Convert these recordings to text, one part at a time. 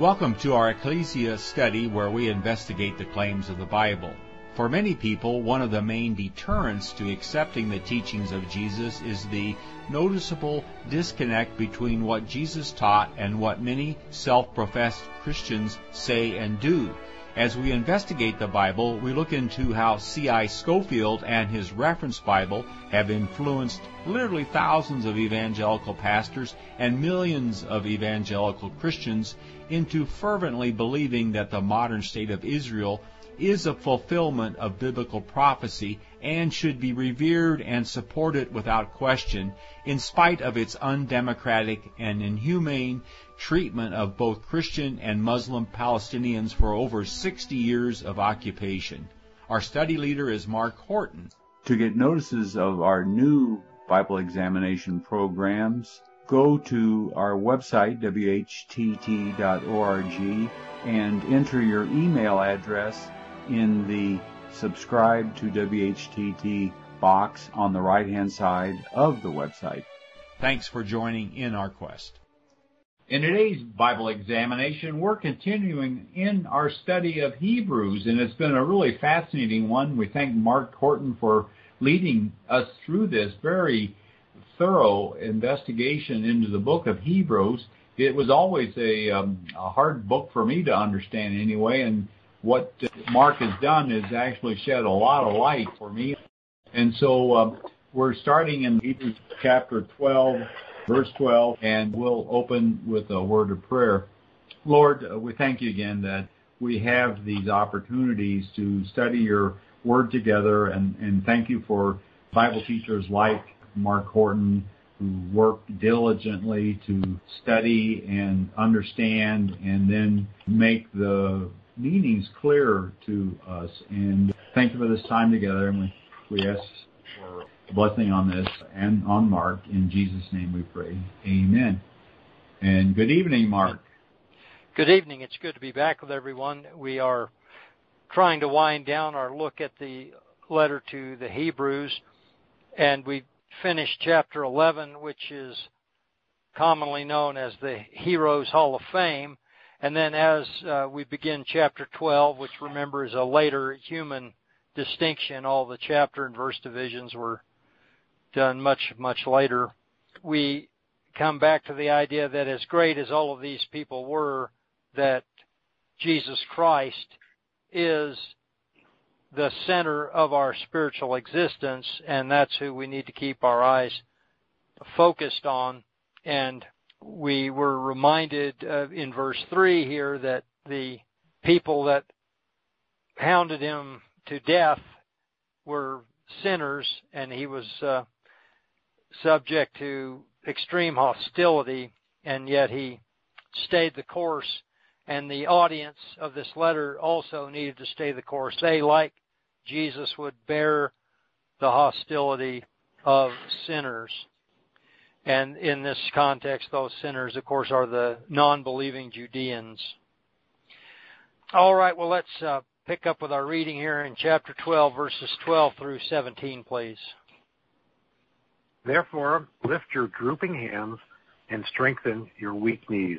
Welcome to our Ecclesia study where we investigate the claims of the Bible. For many people, one of the main deterrents to accepting the teachings of Jesus is the noticeable disconnect between what Jesus taught and what many self-professed Christians say and do. As we investigate the Bible, we look into how C.I. Schofield and his reference Bible have influenced literally thousands of evangelical pastors and millions of evangelical Christians into fervently believing that the modern state of Israel is a fulfillment of biblical prophecy and should be revered and supported without question, in spite of its undemocratic and inhumane treatment of both Christian and Muslim Palestinians for over 60 years of occupation. Our study leader is Mark Horton. To get notices of our new Bible examination programs, go to our website, WHTT.org, and enter your email address in the Subscribe to WHTT box on the right-hand side of the website. Thanks for joining in our quest. In today's Bible examination, we're continuing in our study of Hebrews, and it's been a really fascinating one. We thank Mark Horton for leading us through this very thorough investigation into the book of Hebrews. It was always a hard book for me to understand anyway, and what Mark has done is actually shed a lot of light for me. And so we're starting in Hebrews chapter 12, verse 12, and we'll open with a word of prayer. Lord, we thank you again that we have these opportunities to study your word together, and thank you for Bible teachers like Mark Horton, who worked diligently to study and understand and then make the meanings clear to us. And thank you for this time together, and we ask for a blessing on this and on Mark. In Jesus' name we pray. Amen. And good evening, Mark. Good evening. It's good to be back with everyone. We are trying to wind down our look at the letter to the Hebrews, and we finished chapter 11, which is commonly known as the Heroes Hall of Fame. And then as we begin chapter 12, which remember is a later human distinction, all the chapter and verse divisions were done much, much later, we come back to the idea that as great as all of these people were, that Jesus Christ is the center of our spiritual existence, and that's who we need to keep our eyes focused on. And we were reminded in verse 3 here that the people that hounded him to death were sinners, and he was subject to extreme hostility, and yet he stayed the course. And the audience of this letter also needed to stay the course. They, like Jesus, would bear the hostility of sinners. And in this context, those sinners, of course, are the non-believing Judeans. All right, well, let's pick up with our reading here in chapter 12, verses 12 through 17, please. Therefore, lift your drooping hands and strengthen your weak knees,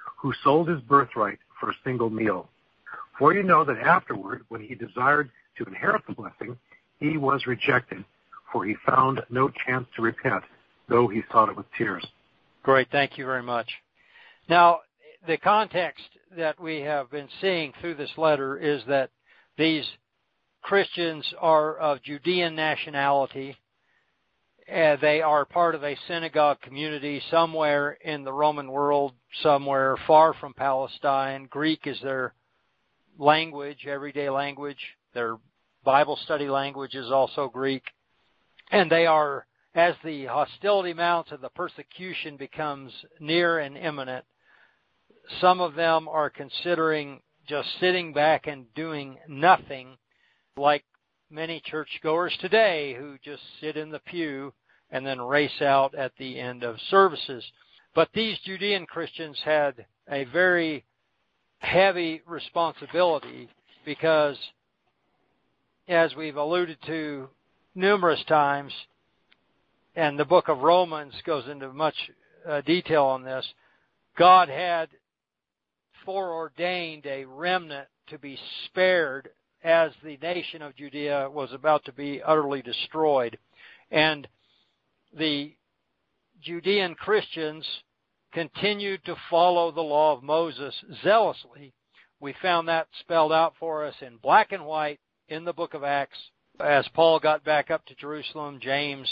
who sold his birthright for a single meal. For you know that afterward, when he desired to inherit the blessing, he was rejected, for he found no chance to repent, though he sought it with tears. Great, thank you very much. Now, the context that we have been seeing through this letter is that these Christians are of Judean nationality. They are part of a synagogue community somewhere in the Roman world, somewhere far from Palestine. Greek is their language, everyday language. Their Bible study language is also Greek. And they are, as the hostility mounts and the persecution becomes near and imminent, some of them are considering just sitting back and doing nothing, like many churchgoers today who just sit in the pew and then race out at the end of services. But these Judean Christians had a very heavy responsibility because, as we've alluded to numerous times, and the book of Romans goes into much detail on this, God had foreordained a remnant to be spared as the nation of Judea was about to be utterly destroyed. And the Judean Christians continued to follow the law of Moses zealously. We found that spelled out for us in black and white in the book of Acts. As Paul got back up to Jerusalem, James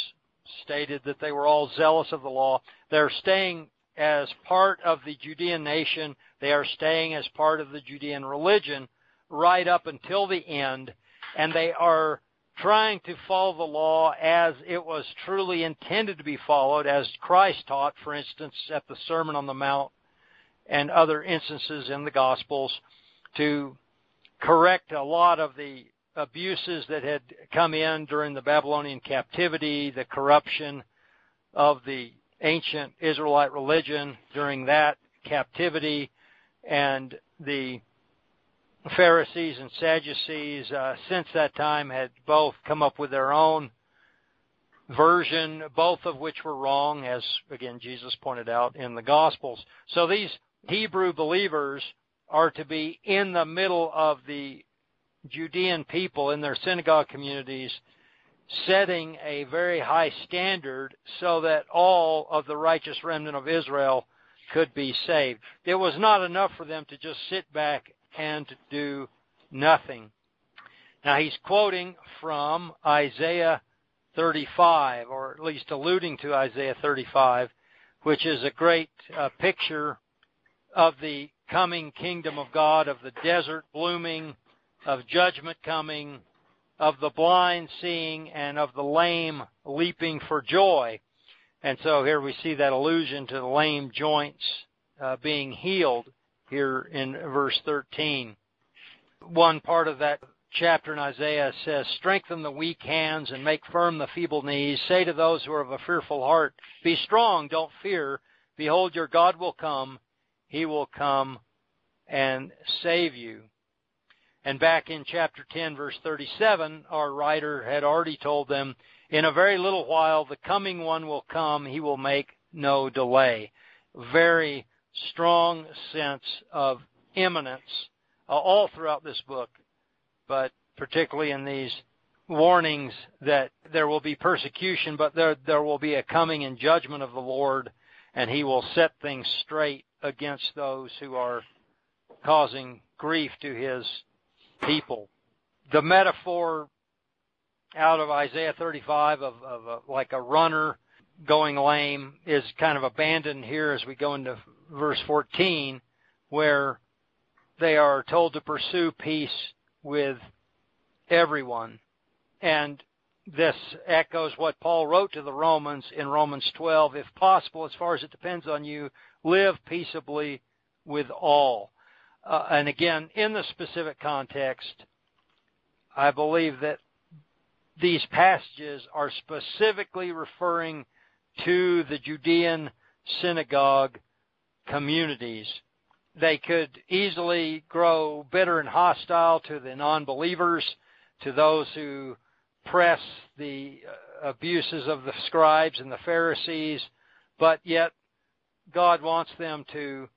stated that they were all zealous of the law. They're staying as part of the Judean nation. They are staying as part of the Judean religion right up until the end, and they are trying to follow the law as it was truly intended to be followed, as Christ taught, for instance, at the Sermon on the Mount and other instances in the Gospels, to correct a lot of the abuses that had come in during the Babylonian captivity, the corruption of the ancient Israelite religion during that captivity, and the Pharisees and Sadducees since that time had both come up with their own version, both of which were wrong, as, again, Jesus pointed out in the Gospels. So these Hebrew believers are to be in the middle of the Judean people in their synagogue communities, setting a very high standard so that all of the righteous remnant of Israel could be saved. It was not enough for them to just sit back and to do nothing. Now, he's quoting from Isaiah 35, or at least alluding to Isaiah 35, which is a great picture of the coming kingdom of God, of the desert blooming, of judgment coming, of the blind seeing, and of the lame leaping for joy. And so here we see that allusion to the lame joints being healed here in verse 13. One part of that chapter in Isaiah says, "Strengthen the weak hands and make firm the feeble knees. Say to those who are of a fearful heart, be strong, don't fear. Behold, your God will come. He will come and save you." And back in chapter 10, verse 37, our writer had already told them, in a very little while the coming one will come, he will make no delay. Very strong sense of imminence all throughout this book, but particularly in these warnings that there will be persecution, but there will be a coming and judgment of the Lord, and he will set things straight against those who are causing grief to his people. The metaphor out of Isaiah 35 of like a runner going lame is kind of abandoned here as we go into verse 14, where they are told to pursue peace with everyone. And this echoes what Paul wrote to the Romans in Romans 12, "If possible, as far as it depends on you, live peaceably with all." And again, in the specific context, I believe that these passages are specifically referring to the Judean synagogue communities. They could easily grow bitter and hostile to the non-believers, to those who press the abuses of the scribes and the Pharisees, but yet God wants them to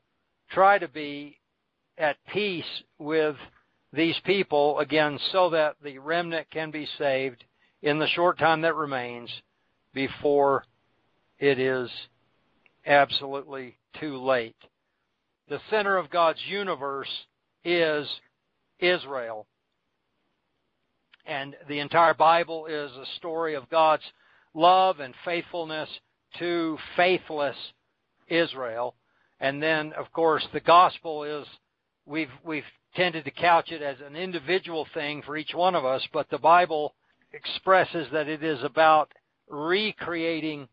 try to be at peace with these people, again, so that the remnant can be saved in the short time that remains before it is absolutely too late. The center of God's universe is Israel. And the entire Bible is a story of God's love and faithfulness to faithless Israel. And then, of course, the gospel is, we've tended to couch it as an individual thing for each one of us, but the Bible expresses that it is about recreating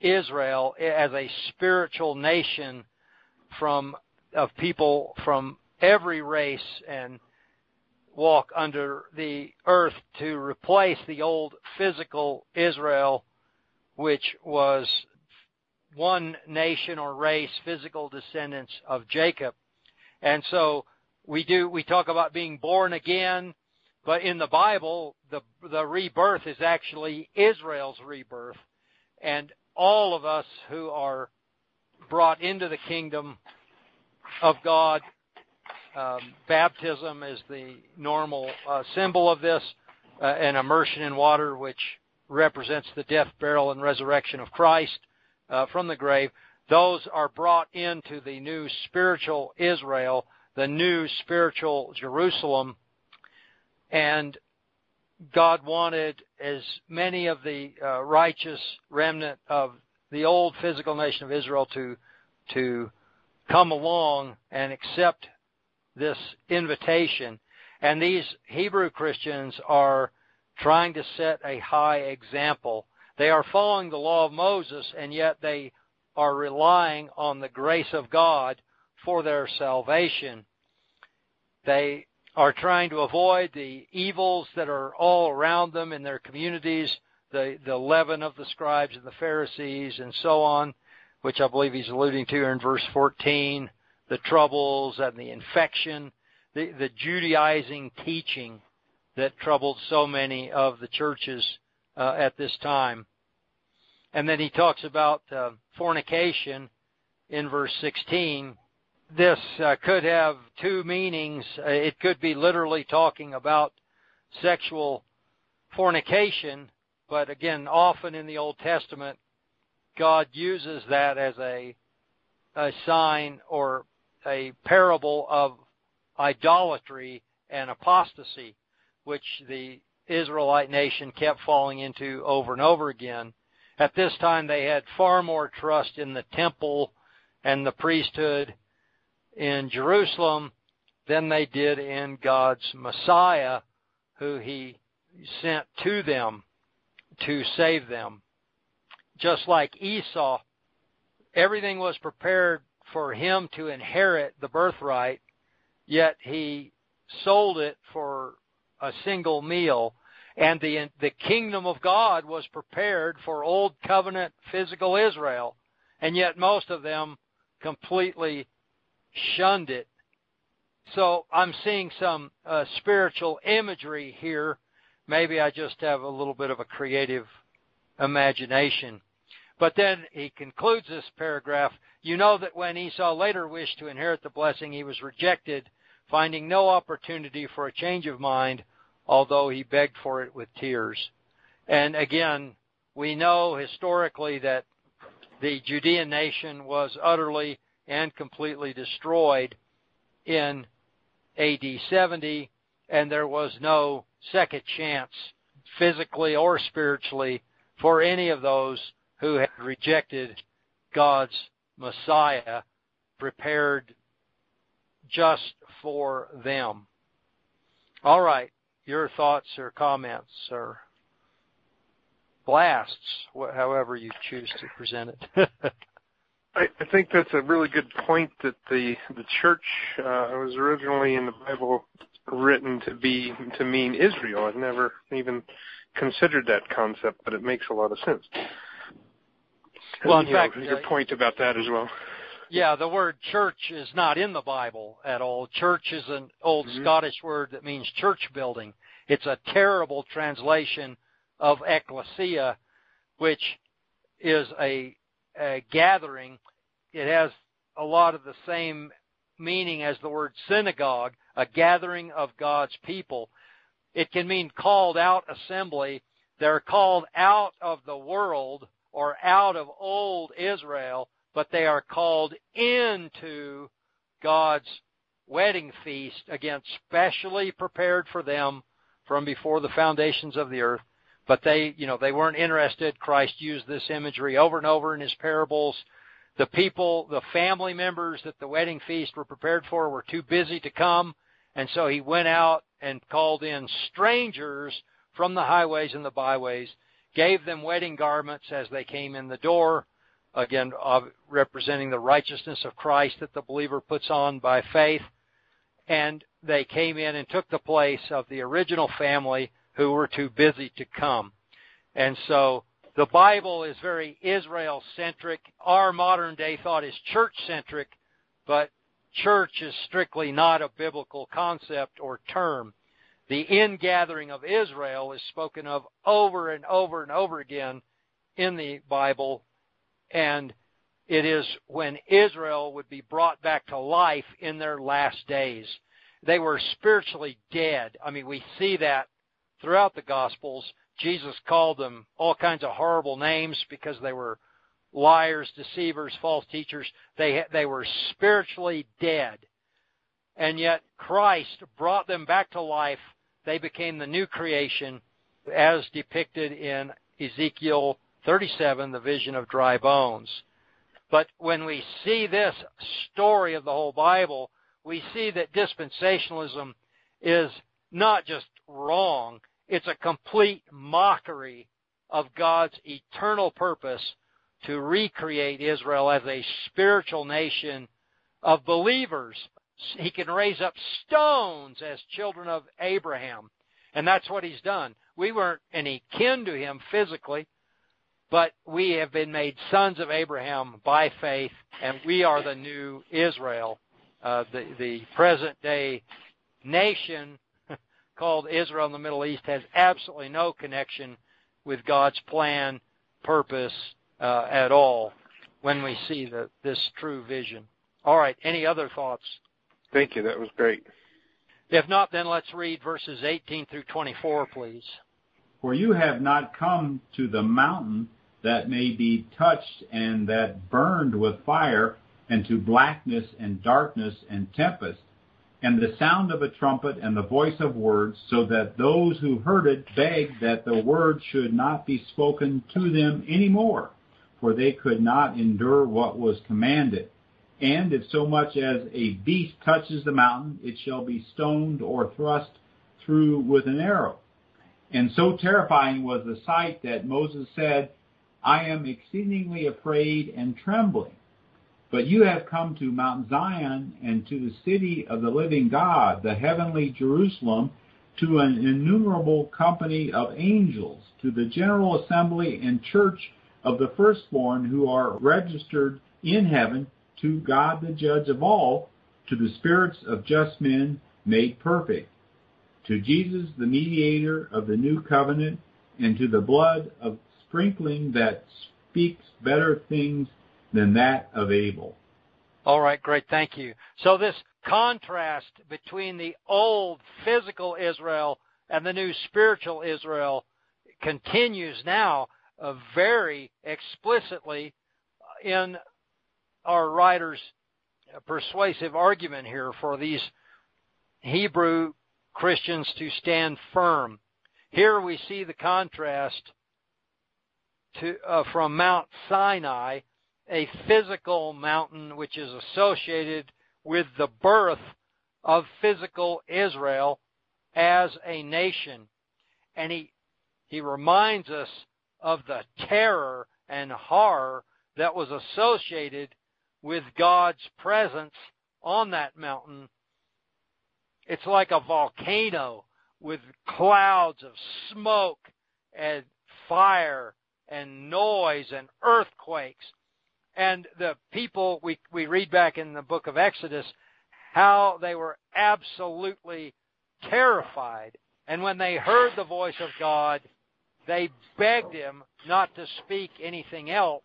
Israel as a spiritual nation of people from every race and walk under the earth to replace the old physical Israel, which was one nation or race, physical descendants of Jacob. And so we talk about being born again, but in the Bible, the rebirth is actually Israel's rebirth. And all of us who are brought into the kingdom of God, baptism is the normal symbol of this, and immersion in water, which represents the death, burial, and resurrection of Christ from the grave. Those are brought into the new spiritual Israel, the new spiritual Jerusalem. And God wanted as many of the righteous remnant of the old physical nation of Israel to come along and accept this invitation. And these Hebrew Christians are trying to set a high example. They are following the law of Moses, and yet they are relying on the grace of God for their salvation. They are trying to avoid the evils that are all around them in their communities, the leaven of the scribes and the Pharisees and so on, which I believe he's alluding to in verse 14, the troubles and the infection, the Judaizing teaching that troubled so many of the churches at this time. And then he talks about fornication in verse 16. This could have two meanings. It could be literally talking about sexual fornication, but again, often in the Old Testament, God uses that as a sign or a parable of idolatry and apostasy, which the Israelite nation kept falling into over and over again. At this time, they had far more trust in the temple and the priesthood in Jerusalem than they did in God's Messiah, who he sent to them to save them. Just like Esau, everything was prepared for him to inherit the birthright, yet he sold it for a single meal. And the kingdom of God was prepared for old covenant physical Israel, and yet most of them completely shunned it. So I'm seeing some spiritual imagery here. Maybe I just have a little bit of a creative imagination. But then he concludes this paragraph, "You know that when Esau later wished to inherit the blessing, he was rejected, finding no opportunity for a change of mind, although he begged for it with tears." And again, we know historically that the Judean nation was utterly and completely destroyed in AD 70, and there was no second chance, physically or spiritually, for any of those who had rejected God's Messiah prepared just for them. All right. Your thoughts or comments or blasts, however you choose to present it. I think that's a really good point, that the church was originally in the Bible written to mean Israel. I've never even considered that concept, but it makes a lot of sense. Well, in fact, your point about that as well. Yeah, the word church is not in the Bible at all. Church is an old Scottish word that means church building. It's a terrible translation of ecclesia, which is a gathering. It has a lot of the same meaning as the word synagogue, a gathering of God's people. It can mean called out assembly. They're called out of the world or out of old Israel, but they are called into God's wedding feast, again, specially prepared for them from before the foundations of the earth. But they weren't interested. Christ used this imagery over and over in his parables. The people, the family members that the wedding feast were prepared for were too busy to come, and so he went out and called in strangers from the highways and the byways, gave them wedding garments as they came in the door, again, representing the righteousness of Christ that the believer puts on by faith, and they came in and took the place of the original family who were too busy to come. And so the Bible is very Israel-centric. Our modern-day thought is church-centric, but church is strictly not a biblical concept or term. The ingathering of Israel is spoken of over and over and over again in the Bible, and it is when Israel would be brought back to life in their last days. They were spiritually dead. I mean, we see that throughout the Gospels. Jesus called them all kinds of horrible names because they were liars, deceivers, false teachers. They were spiritually dead. And yet Christ brought them back to life. They became the new creation as depicted in Ezekiel 37, the vision of dry bones. But when we see this story of the whole Bible, we see that dispensationalism is not just wrong, it's a complete mockery of God's eternal purpose to recreate Israel as a spiritual nation of believers. He can raise up stones as children of Abraham, and that's what he's done. We weren't any kin to him physically, but we have been made sons of Abraham by faith, and we are the new Israel. The present-day nation called Israel in the Middle East has absolutely no connection with God's plan, purpose at all when we see this true vision. All right, any other thoughts? Thank you. That was great. If not, then let's read verses 18 through 24, please. For you have not come to the mountain that may be touched and that burned with fire, and to blackness and darkness and tempest, and the sound of a trumpet and the voice of words, so that those who heard it begged that the word should not be spoken to them any more, for they could not endure what was commanded. And if so much as a beast touches the mountain, it shall be stoned or thrust through with an arrow. And so terrifying was the sight that Moses said, I am exceedingly afraid and trembling. But you have come to Mount Zion and to the city of the living God, the heavenly Jerusalem, to an innumerable company of angels, to the general assembly and church of the firstborn who are registered in heaven, to God the judge of all, to the spirits of just men made perfect, to Jesus, the mediator of the new covenant, and to the blood of sprinkling that speaks better things than that of Abel. All right, great, thank you. So this contrast between the old physical Israel and the new spiritual Israel continues now very explicitly in our writer's persuasive argument here for these Hebrew Christians to stand firm. Here we see the contrast from Mount Sinai, a physical mountain which is associated with the birth of physical Israel as a nation. And he reminds us of the terror and horror that was associated with God's presence on that mountain. It's like a volcano with clouds of smoke and fire and noise and earthquakes. And the people, we read back in the book of Exodus, how they were absolutely terrified. And when they heard the voice of God, they begged him not to speak anything else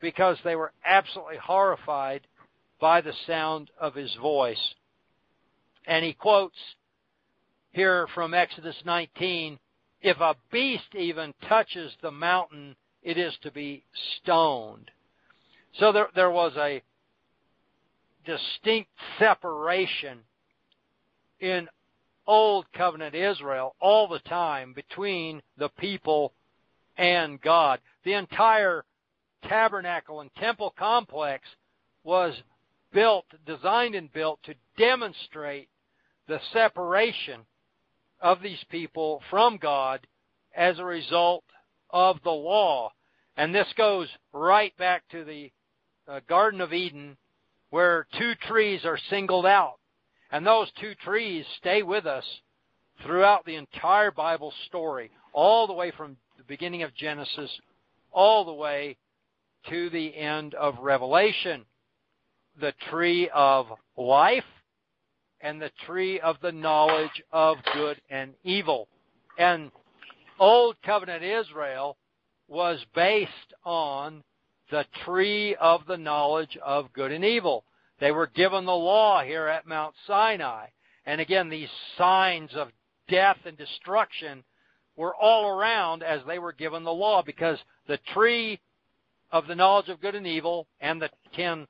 because they were absolutely horrified by the sound of his voice. And he quotes here from Exodus 19, if a beast even touches the mountain, it is to be stoned. So there was a distinct separation in Old Covenant Israel all the time between the people and God. The entire tabernacle and temple complex was designed and built to demonstrate the separation of these people from God as a result of the law. And this goes right back to the Garden of Eden, where two trees are singled out. And those two trees stay with us throughout the entire Bible story, all the way from the beginning of Genesis, all the way to the end of Revelation. The tree of life and the tree of the knowledge of good and evil. And Old Covenant Israel was based on the tree of the knowledge of good and evil. They were given the law here at Mount Sinai. And again, these signs of death and destruction were all around as they were given the law, because the tree of the knowledge of good and evil and the 10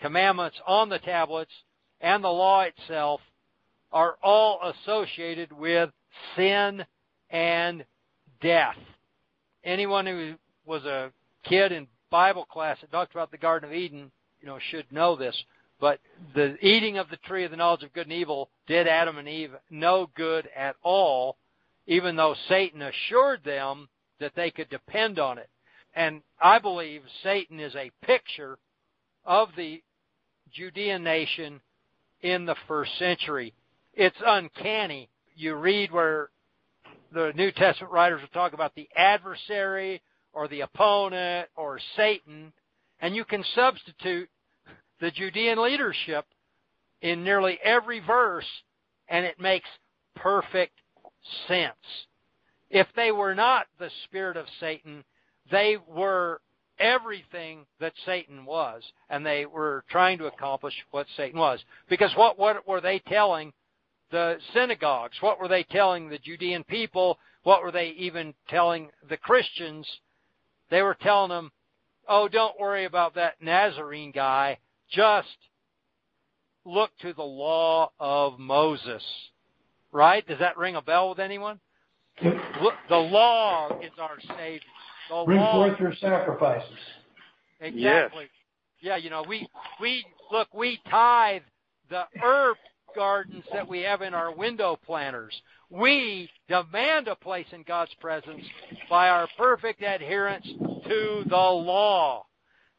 commandments on the tablets and the law itself are all associated with sin and death. Anyone who was a kid in Bible class that talked about the Garden of Eden, should know this. But the eating of the tree of the knowledge of good and evil did Adam and Eve no good at all, even though Satan assured them that they could depend on it. And I believe Satan is a picture of the Judean nation in the first century. It's uncanny. You read where the New Testament writers will talk about the adversary or the opponent or Satan, and you can substitute the Judean leadership in nearly every verse, and it makes perfect sense. If they were not the spirit of Satan, they were everything that Satan was, and they were trying to accomplish what Satan was. Because what were they telling the synagogues? What were they telling the Judean people? What were they even telling the Christians? They were telling them, oh, don't worry about that Nazarene guy. Just look to the law of Moses. Right? Does that ring a bell with anyone? Look, the law is our Savior. Bring forth your sacrifices. Exactly. Yes. Yeah, we tithe the herb gardens that we have in our window planters. We demand a place in God's presence by our perfect adherence to the law.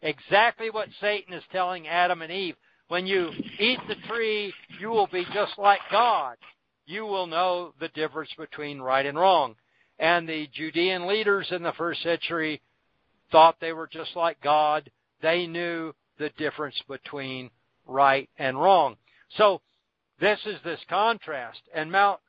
Exactly what Satan is telling Adam and Eve. When you eat the tree, you will be just like God. You will know the difference between right and wrong. And the Judean leaders in the first century thought they were just like God. They knew the difference between right and wrong. So this is this contrast. And Mount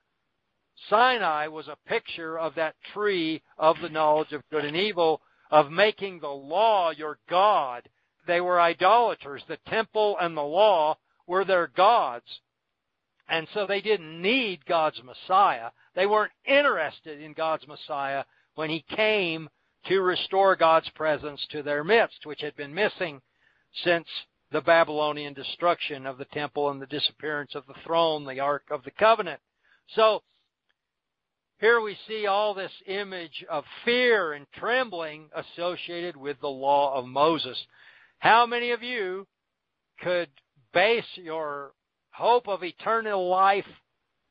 Sinai was a picture of that tree of the knowledge of good and evil, of making the law your God. They were idolaters. The temple and the law were their gods. And so they didn't need God's Messiah. They weren't interested in God's Messiah when he came to restore God's presence to their midst, which had been missing since the Babylonian destruction of the temple and the disappearance of the throne, the Ark of the Covenant. So here we see all this image of fear and trembling associated with the law of Moses. How many of you could base your hope of eternal life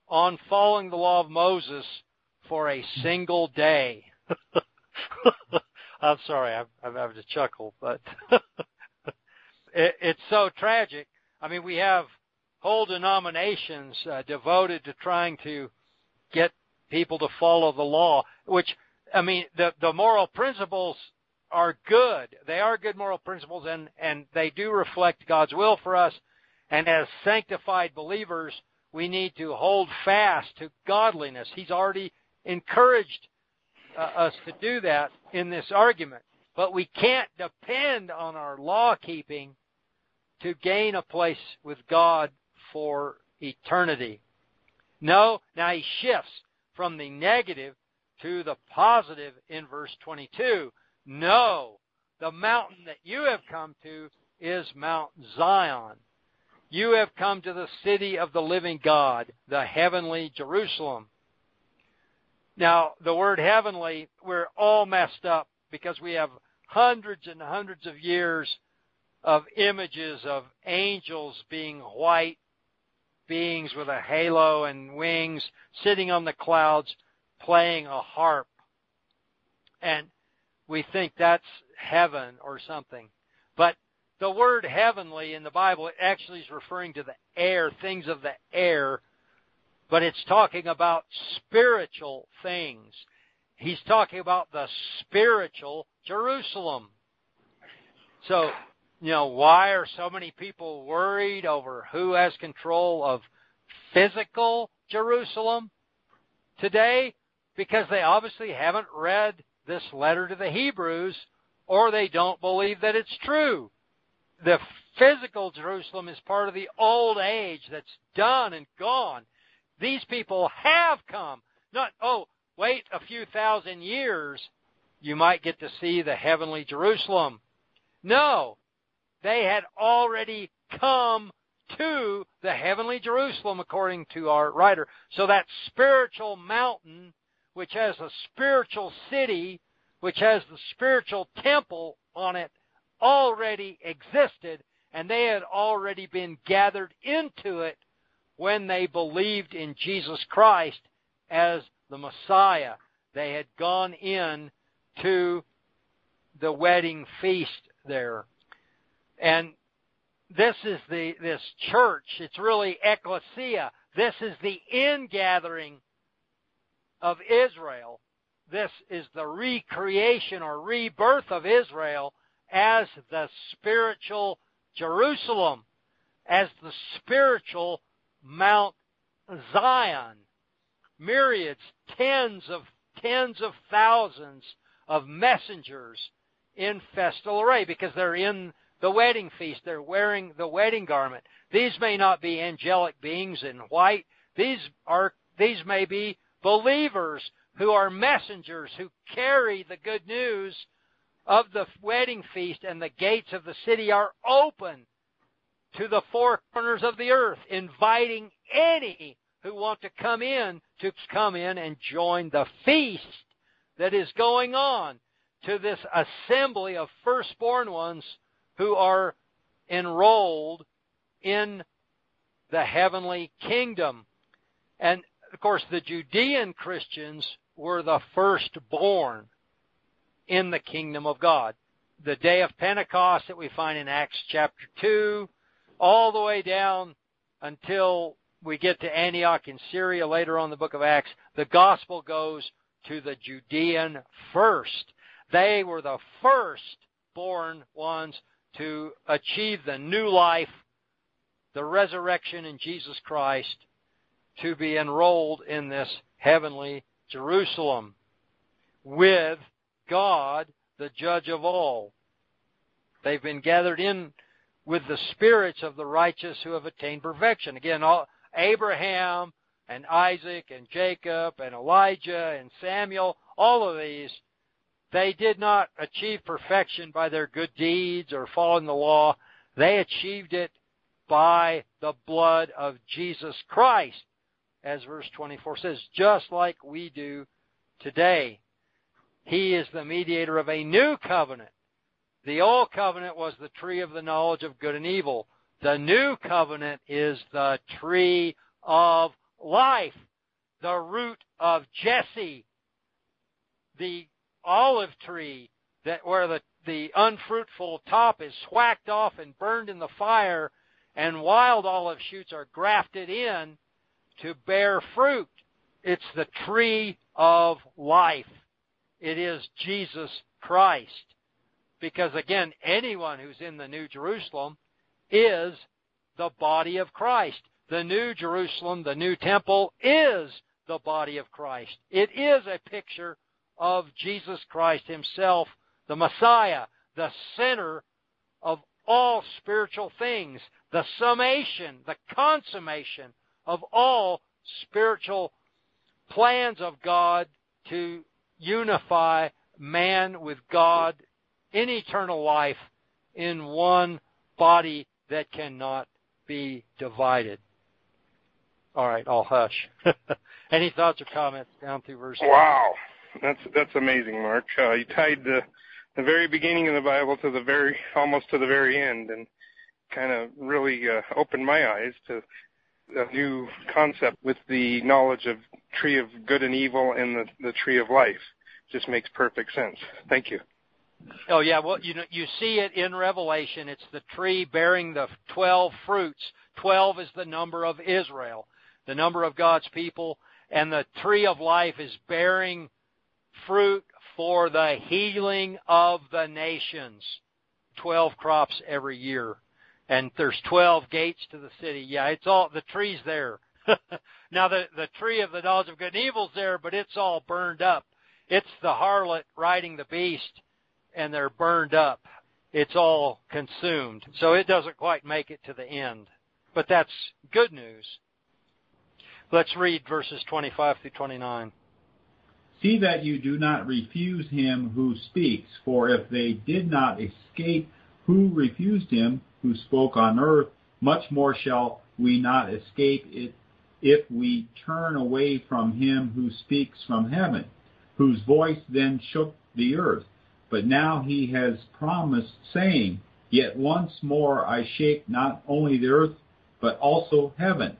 on following the law of Moses for a single day? I'm sorry, I'm having to chuckle, but it's so tragic. I mean, we have whole denominations devoted to trying to get people to follow the law, which, I mean, the moral principles are good. They are good moral principles, and they do reflect God's will for us. And as sanctified believers, we need to hold fast to godliness. He's already encouraged us to do that in this argument. But we can't depend on our law-keeping to gain a place with God for eternity. No, now he shifts from the negative to the positive in verse 22. No, the mountain that you have come to is Mount Zion. You have come to the city of the living God, the heavenly Jerusalem. Now, the word heavenly, we're all messed up because we have hundreds and hundreds of years of images of angels being white beings with a halo and wings, sitting on the clouds, playing a harp. And we think that's heaven or something. But The word heavenly in the Bible actually is referring to the air, things of the air, but it's talking about spiritual things. He's talking about the spiritual Jerusalem. So, you know, why are so many people worried over who has control of physical Jerusalem today? Because they obviously haven't read this letter to the Hebrews, or they don't believe that it's true. The physical Jerusalem is part of the old age that's done and gone. These people have come. Not, oh, wait a few thousand years, you might get to see the heavenly Jerusalem. No, they had already come to the heavenly Jerusalem, according to our writer. So that spiritual mountain, which has a spiritual city, which has the spiritual temple on it, already existed, and they had already been gathered into it when they believed in Jesus Christ as the Messiah. They had gone in to the wedding feast there. And this is this church. It's really Ecclesia. This is the ingathering of Israel. This is the recreation or rebirth of Israel as the spiritual Jerusalem, as the spiritual Mount Zion. Myriads, tens of thousands of messengers in festal array, because they're in the wedding feast. They're wearing the wedding garment. These may not be angelic beings in white. These may be believers who are messengers who carry the good news of the wedding feast, and the gates of the city are open to the four corners of the earth, inviting any who want to come in and join the feast that is going on, to this assembly of firstborn ones who are enrolled in the heavenly kingdom. And of course, the Judean Christians were the firstborn in the kingdom of God. The day of Pentecost that we find in Acts chapter 2, all the way down until we get to Antioch in Syria later on in the book of Acts, the gospel goes to the Judean first. They were the firstborn ones to achieve the new life, the resurrection in Jesus Christ, to be enrolled in this heavenly Jerusalem with God, the judge of all. They've been gathered in with the spirits of the righteous who have attained perfection. Again, Abraham and Isaac and Jacob and Elijah and Samuel, all of these, they did not achieve perfection by their good deeds or following the law. They achieved it by the blood of Jesus Christ, as verse 24 says, just like we do today. He is the mediator of a new covenant. The old covenant was the tree of the knowledge of good and evil. The new covenant is the tree of life, the root of Jesse, the olive tree where the unfruitful top is whacked off and burned in the fire, and wild olive shoots are grafted in to bear fruit. It's the tree of life. It is Jesus Christ. Because again, anyone who's in the New Jerusalem is the body of Christ. The New Jerusalem, the new temple, is the body of Christ. It is a picture of Jesus Christ himself, the Messiah, the center of all spiritual things, the summation, the consummation of all spiritual plans of God to unify man with God in eternal life in one body that cannot be divided. All right, I'll hush. Any thoughts or comments down through verse 5? Wow, that's amazing, Mark. You tied the very beginning of the Bible to the very, almost to the very end, and kind of really opened my eyes to a new concept with the knowledge of tree of good and evil and the tree of life. Just makes perfect sense. Thank you. Oh, yeah. Well, you see it in Revelation. It's the tree bearing the 12 fruits. 12 is the number of Israel, the number of God's people. And the tree of life is bearing fruit for the healing of the nations. 12 crops every year. And there's 12 gates to the city. Yeah, it's all, the tree's there. Now, the tree of the knowledge of good and evil's there, but it's all burned up. It's the harlot riding the beast, and they're burned up. It's all consumed. So it doesn't quite make it to the end. But that's good news. Let's read verses 25 through 29. See that you do not refuse him who speaks, for if they did not escape who refused him who spoke on earth, much more shall we not escape it if we turn away from him who speaks from heaven, whose voice then shook the earth. But now he has promised, saying, Yet once more I shake not only the earth, but also heaven.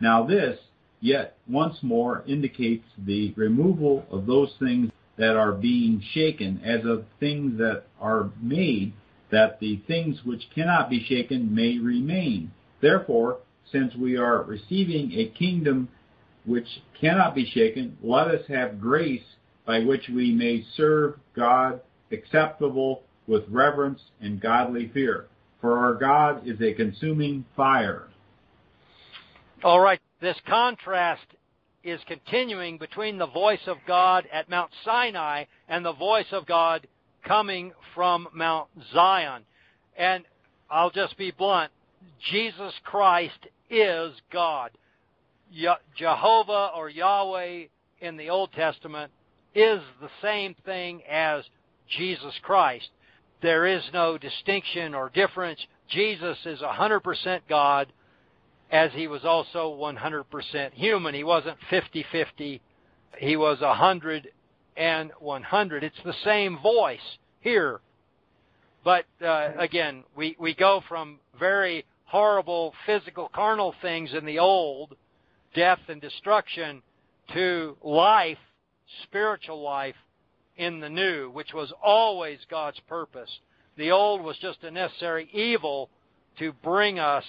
Now this, yet once more, indicates the removal of those things that are being shaken, as of things that are made, that the things which cannot be shaken may remain. Therefore, since we are receiving a kingdom which cannot be shaken, let us have grace by which we may serve God acceptable with reverence and godly fear. For our God is a consuming fire. All right, this contrast is continuing between the voice of God at Mount Sinai and the voice of God coming from Mount Zion. And I'll just be blunt, Jesus Christ is God. Jehovah or Yahweh in the Old Testament is the same thing as Jesus Christ. There is no distinction or difference. Jesus is 100% God, as he was also 100% human. He wasn't 50-50. He was 100 and 100. It's the same voice here. But again, we go from very horrible physical carnal things in the old, death and destruction, to life, spiritual life, in the new, which was always God's purpose. The old was just a necessary evil to bring us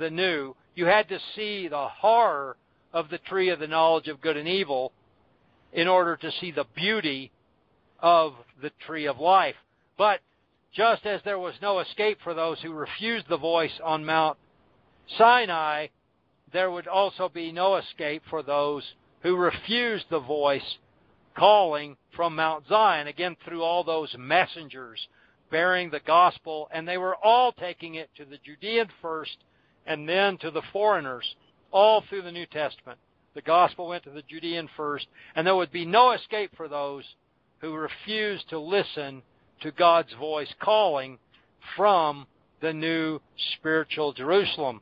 the new. You had to see the horror of the tree of the knowledge of good and evil in order to see the beauty of the tree of life. But just as there was no escape for those who refused the voice on Mount Sinai, there would also be no escape for those who refused the voice calling from Mount Zion, again through all those messengers bearing the gospel, and they were all taking it to the Judean first and then to the foreigners, all through the New Testament. The gospel went to the Judean first, and there would be no escape for those who refused to listen to God's voice calling from the new spiritual Jerusalem.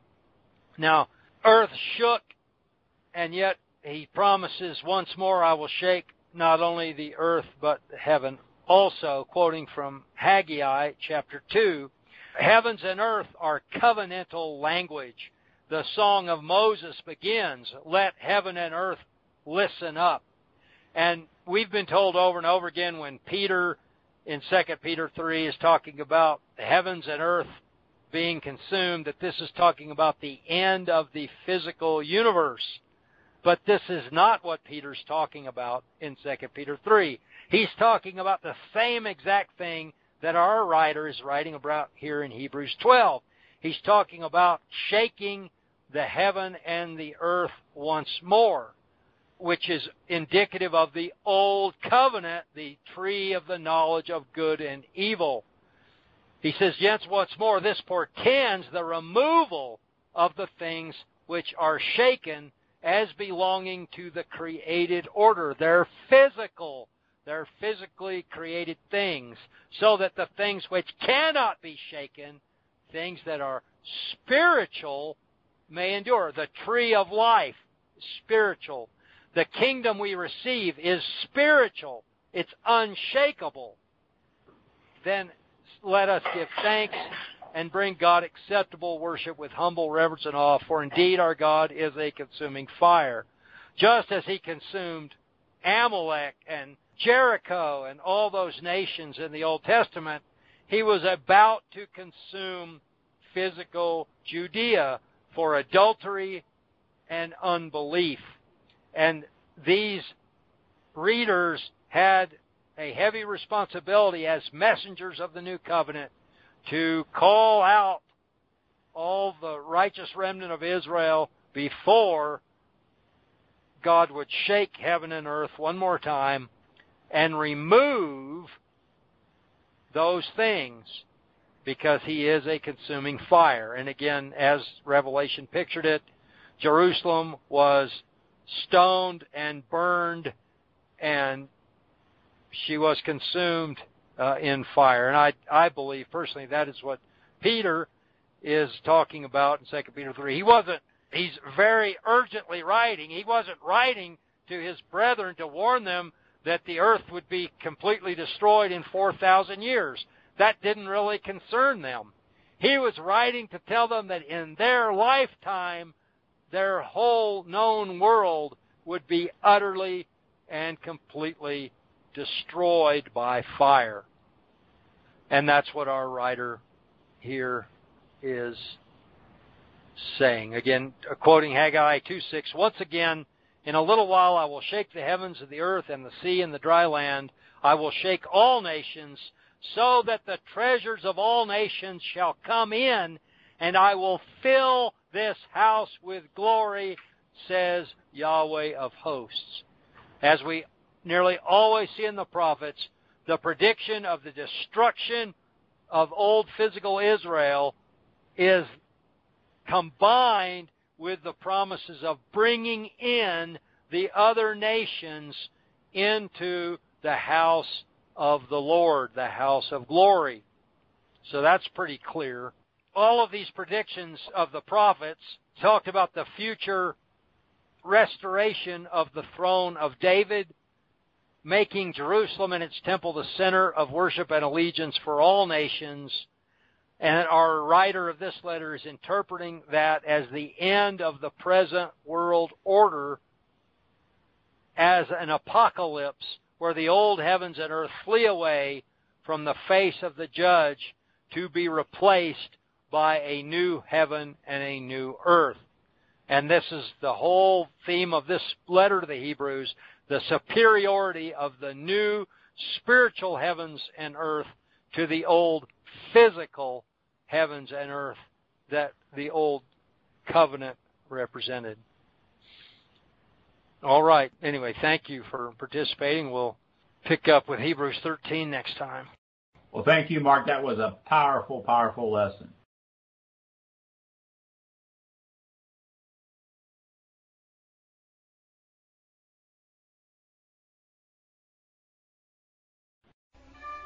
Now, earth shook, and yet he promises, once more I will shake not only the earth, but heaven also, quoting from Haggai chapter 2, heavens and earth are covenantal language. The Song of Moses begins, let heaven and earth listen up. And we've been told over and over again when Peter in 2 Peter 3 is talking about the heavens and earth being consumed, that this is talking about the end of the physical universe. But this is not what Peter's talking about in 2 Peter 3. He's talking about the same exact thing that our writer is writing about here in Hebrews 12. He's talking about shaking the heaven and the earth once more, which is indicative of the old covenant, the tree of the knowledge of good and evil. He says, yet once more, this portends the removal of the things which are shaken as belonging to the created order. They're physical. They're physically created things, so that the things which cannot be shaken, things that are spiritual, may endure. The tree of life, spiritual. The kingdom we receive is spiritual. It's unshakable. Then let us give thanks and bring God acceptable worship with humble reverence and awe, for indeed our God is a consuming fire. Just as he consumed Amalek and Jericho and all those nations in the Old Testament, he was about to consume physical Judea for adultery and unbelief. And these readers had a heavy responsibility as messengers of the new covenant to call out all the righteous remnant of Israel before God would shake heaven and earth one more time and remove those things, because he is a consuming fire. And again, as Revelation pictured it, Jerusalem was stoned and burned, and she was consumed in fire. And I believe personally that is what Peter is talking about in 2 Peter 3. He's very urgently writing. He wasn't writing to his brethren to warn them that the earth would be completely destroyed in 4,000 years. That didn't really concern them. He was writing to tell them that in their lifetime, their whole known world would be utterly and completely destroyed by fire. And that's what our writer here is saying. Again, quoting Haggai 2:6, once again, in a little while I will shake the heavens and the earth and the sea and the dry land. I will shake all nations, so that the treasures of all nations shall come in, and I will fill this house with glory, says Yahweh of hosts. As we nearly always see in the prophets, the prediction of the destruction of old physical Israel is combined with the promises of bringing in the other nations into the house of the Lord, the house of glory. So that's pretty clear. All of these predictions of the prophets talked about the future restoration of the throne of David, making Jerusalem and its temple the center of worship and allegiance for all nations. And our writer of this letter is interpreting that as the end of the present world order, as an apocalypse where the old heavens and earth flee away from the face of the judge to be replaced by a new heaven and a new earth. And this is the whole theme of this letter to the Hebrews, the superiority of the new spiritual heavens and earth to the old physical heavens and earth that the old covenant represented. All right. Anyway, thank you for participating. We'll pick up with Hebrews 13 next time. Well, thank you, Mark. That was a powerful, powerful lesson.